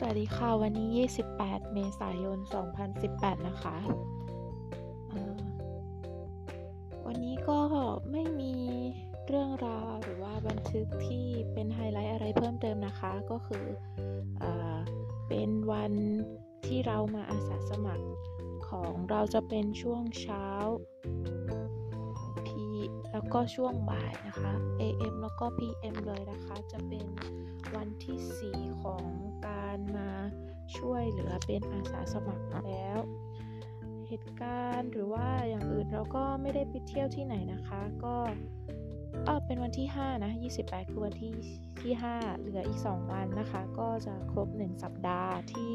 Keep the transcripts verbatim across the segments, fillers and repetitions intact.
สวัสดีค่ะวันนี้ยี่สิบแปดเมษายนสองพันสิบแปดนะคะวันนี้ก็ไม่มีเรื่องราวหรือว่าบันทึกที่เป็นไฮไลท์อะไรเพิ่มเติมนะคะก็คือเอ่อเป็นวันที่เรามาอาสาสมัครของเราจะเป็นช่วงเช้า P แล้วก็ช่วงบ่ายนะคะ เอ เอ็ม แล้วก็ พี เอ็ม เลยนะคะจะเป็นวันที่สี่ของการมาช่วยเหลือเป็นอาสาสมัครแล้วเหตุการณ์หรือว่าอย่างอื่นเราก็ไม่ได้ไปเที่ยวที่ไหนนะคะก็อ้อเป็นวันที่ห้านะยี่สิบแปดคือวันที่ที่ห้าเหลืออีกสองวันนะคะก็จะครบหนึ่งสัปดาห์ที่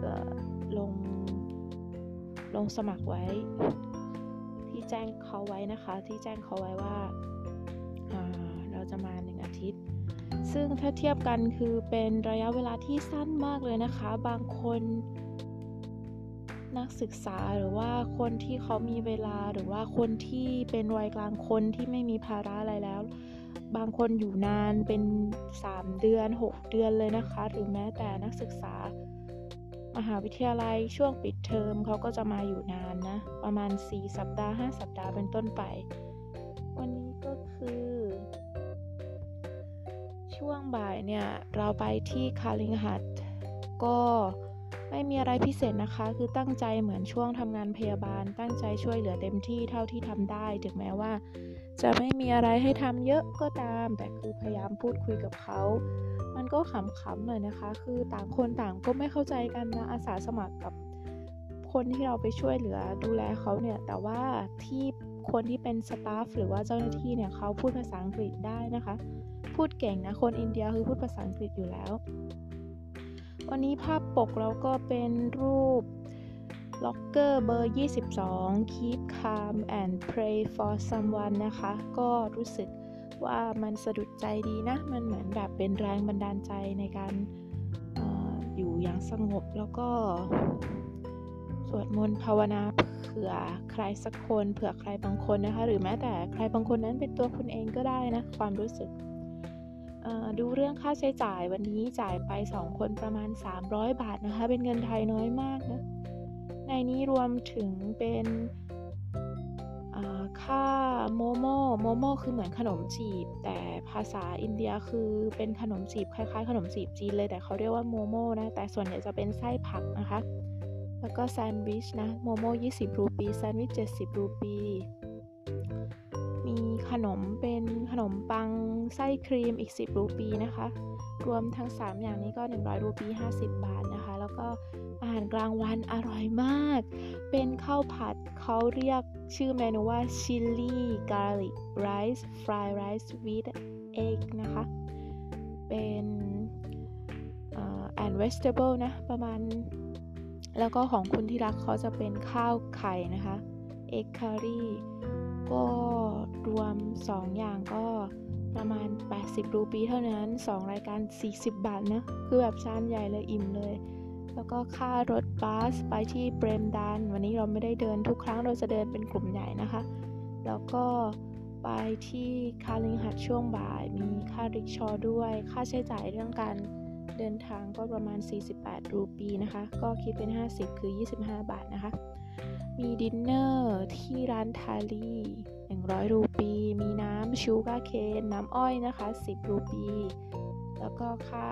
เอ่อลงลงสมัครไว้ที่แจ้งเขาไว้นะคะที่แจ้งเขาไว้ว่าอ่าเราจะมาหนึ่งอาทิตย์ซึ่งถ้าเทียบกันคือเป็นระยะเวลาที่สั้นมากเลยนะคะบางคนนักศึกษาหรือว่าคนที่เขามีเวลาหรือว่าคนที่เป็นวัยกลางคนที่ไม่มีภาระอะไรแล้วบางคนอยู่นานเป็นสามเดือนหกเดือนเลยนะคะหรือแม้แต่นักศึกษามหาวิทยาลัยช่วงปิดเทอมเขาก็จะมาอยู่นานนะประมาณสี่สัปดาห์ห้าสัปดาห์เป็นต้นไปวันนี้ก็คือช่วงบ่ายเนี่ยเราไปที่คาลิงหัดก็ไม่มีอะไรพิเศษนะคะคือตั้งใจเหมือนช่วงทำงานพยาบาลตั้งใจช่วยเหลือเต็มที่เท่าที่ทำได้ถึงแม้ว่าจะไม่มีอะไรให้ทำเยอะก็ตามแต่คือพยายามพูดคุยกับเขามันก็ขำๆหน่อยนะคะคือต่างคนต่างก็ไม่เข้าใจกันนะอาสาสมัครกับคนที่เราไปช่วยเหลือดูแลเขาเนี่ยแต่ว่าที่คนที่เป็นสตาฟหรือว่าเจ้าหน้าที่เนี่ยเขาพูดภาษาอังกฤษได้นะคะพูดเก่งนะคนอินเดียคือพูดภาษาอังกฤษอยู่แล้ววันนี้ภาพปกเราก็เป็นรูปล็อกเกอร์เบอร์ยี่สิบสอง Keep Calm and Pray for Someone นะคะก็รู้สึกว่ามันสะดุดใจดีนะมันเหมือนแบบเป็นแรงบันดาลใจในการเอ่ออยู่อย่างสงบแล้วก็สวดมนต์ภาวนาเผื่อใครสักคนเผื่อใครบางคนนะคะหรือแม้แต่ใครบางคนนั้นเป็นตัวคุณเองก็ได้นะความรู้สึกดูเรื่องค่าใช้จ่ายวันนี้จ่ายไปสองคนประมาณสามร้อยบาทนะคะเป็นเงินไทยน้อยมากนะในนี้รวมถึงเป็นค่าโมโม่โมโม่คือเหมือนขนมจีบแต่ภาษาอินเดียคือเป็นขนมจีบคล้ายๆขนมจีบจีนเลยแต่เขาเรียกว่าโมโม่นะแต่ส่วนใหญ่จะเป็นไส้ผักนะคะแล้วก็แซนด์วิชนะโมโม่ยี่สิบรูปีแซนด์วิชเจ็ดสิบรูปีมีขนมเป็นขนมปังไส้ครีมอีกสิบรูปีนะคะรวมทั้งสามอย่างนี้ก็หนึ่งร้อยรูปีห้าสิบบาทนะคะแล้วก็อาหารกลางวันอร่อยมากเป็นข้าวผัดเขาเรียกชื่อเมนูว่า Chili Garlic Rice Fried Rice with Egg นะคะเป็นเอ่อ and vegetable นะประมาณแล้วก็ของคุณที่รักเขาจะเป็นข้าวไข่นะคะ Egg Curryก็รวมสองอย่างก็ประมาณแปดสิบรูปีเท่านั้นสองรายการสี่สิบบาทนะคือแบบชามใหญ่เลยอิ่มเลยแล้วก็ค่ารถบัสไปที่เปรมดานวันนี้เราไม่ได้เดินทุกครั้งเราจะเดินเป็นกลุ่มใหญ่นะคะแล้วก็ไปที่คาลิงหัดช่วงบ่ายมีค่าริกชอด้วยค่าใช้จ่ายเรื่องการเดินทางก็ประมาณสี่สิบแปดรูปีนะคะก็คิดเป็นห้าสิบคือยี่สิบห้าบาทนะคะมีดินเนอร์ที่ร้านทาลีหนึ่งร้อยรูปีมีน้ำชูการ์เคนน้ำอ้อยนะคะสิบรูปีแล้วก็ค่า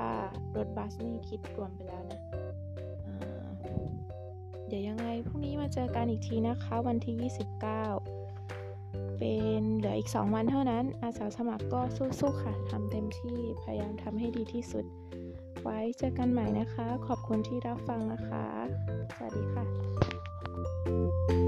รถบัสนี่คิดรวมไปแล้วนะเดี๋ยวยังไงพรุ่งนี้มาเจอกันอีกทีนะคะวันที่ยี่สิบเก้าเป็นเหลืออีกสองวันเท่านั้นอาสาสมัครก็สู้ๆค่ะทำเต็มที่พยายามทำให้ดีที่สุดไว้เจอกันใหม่นะคะขอบคุณที่รับฟังนะคะสวัสดีค่ะ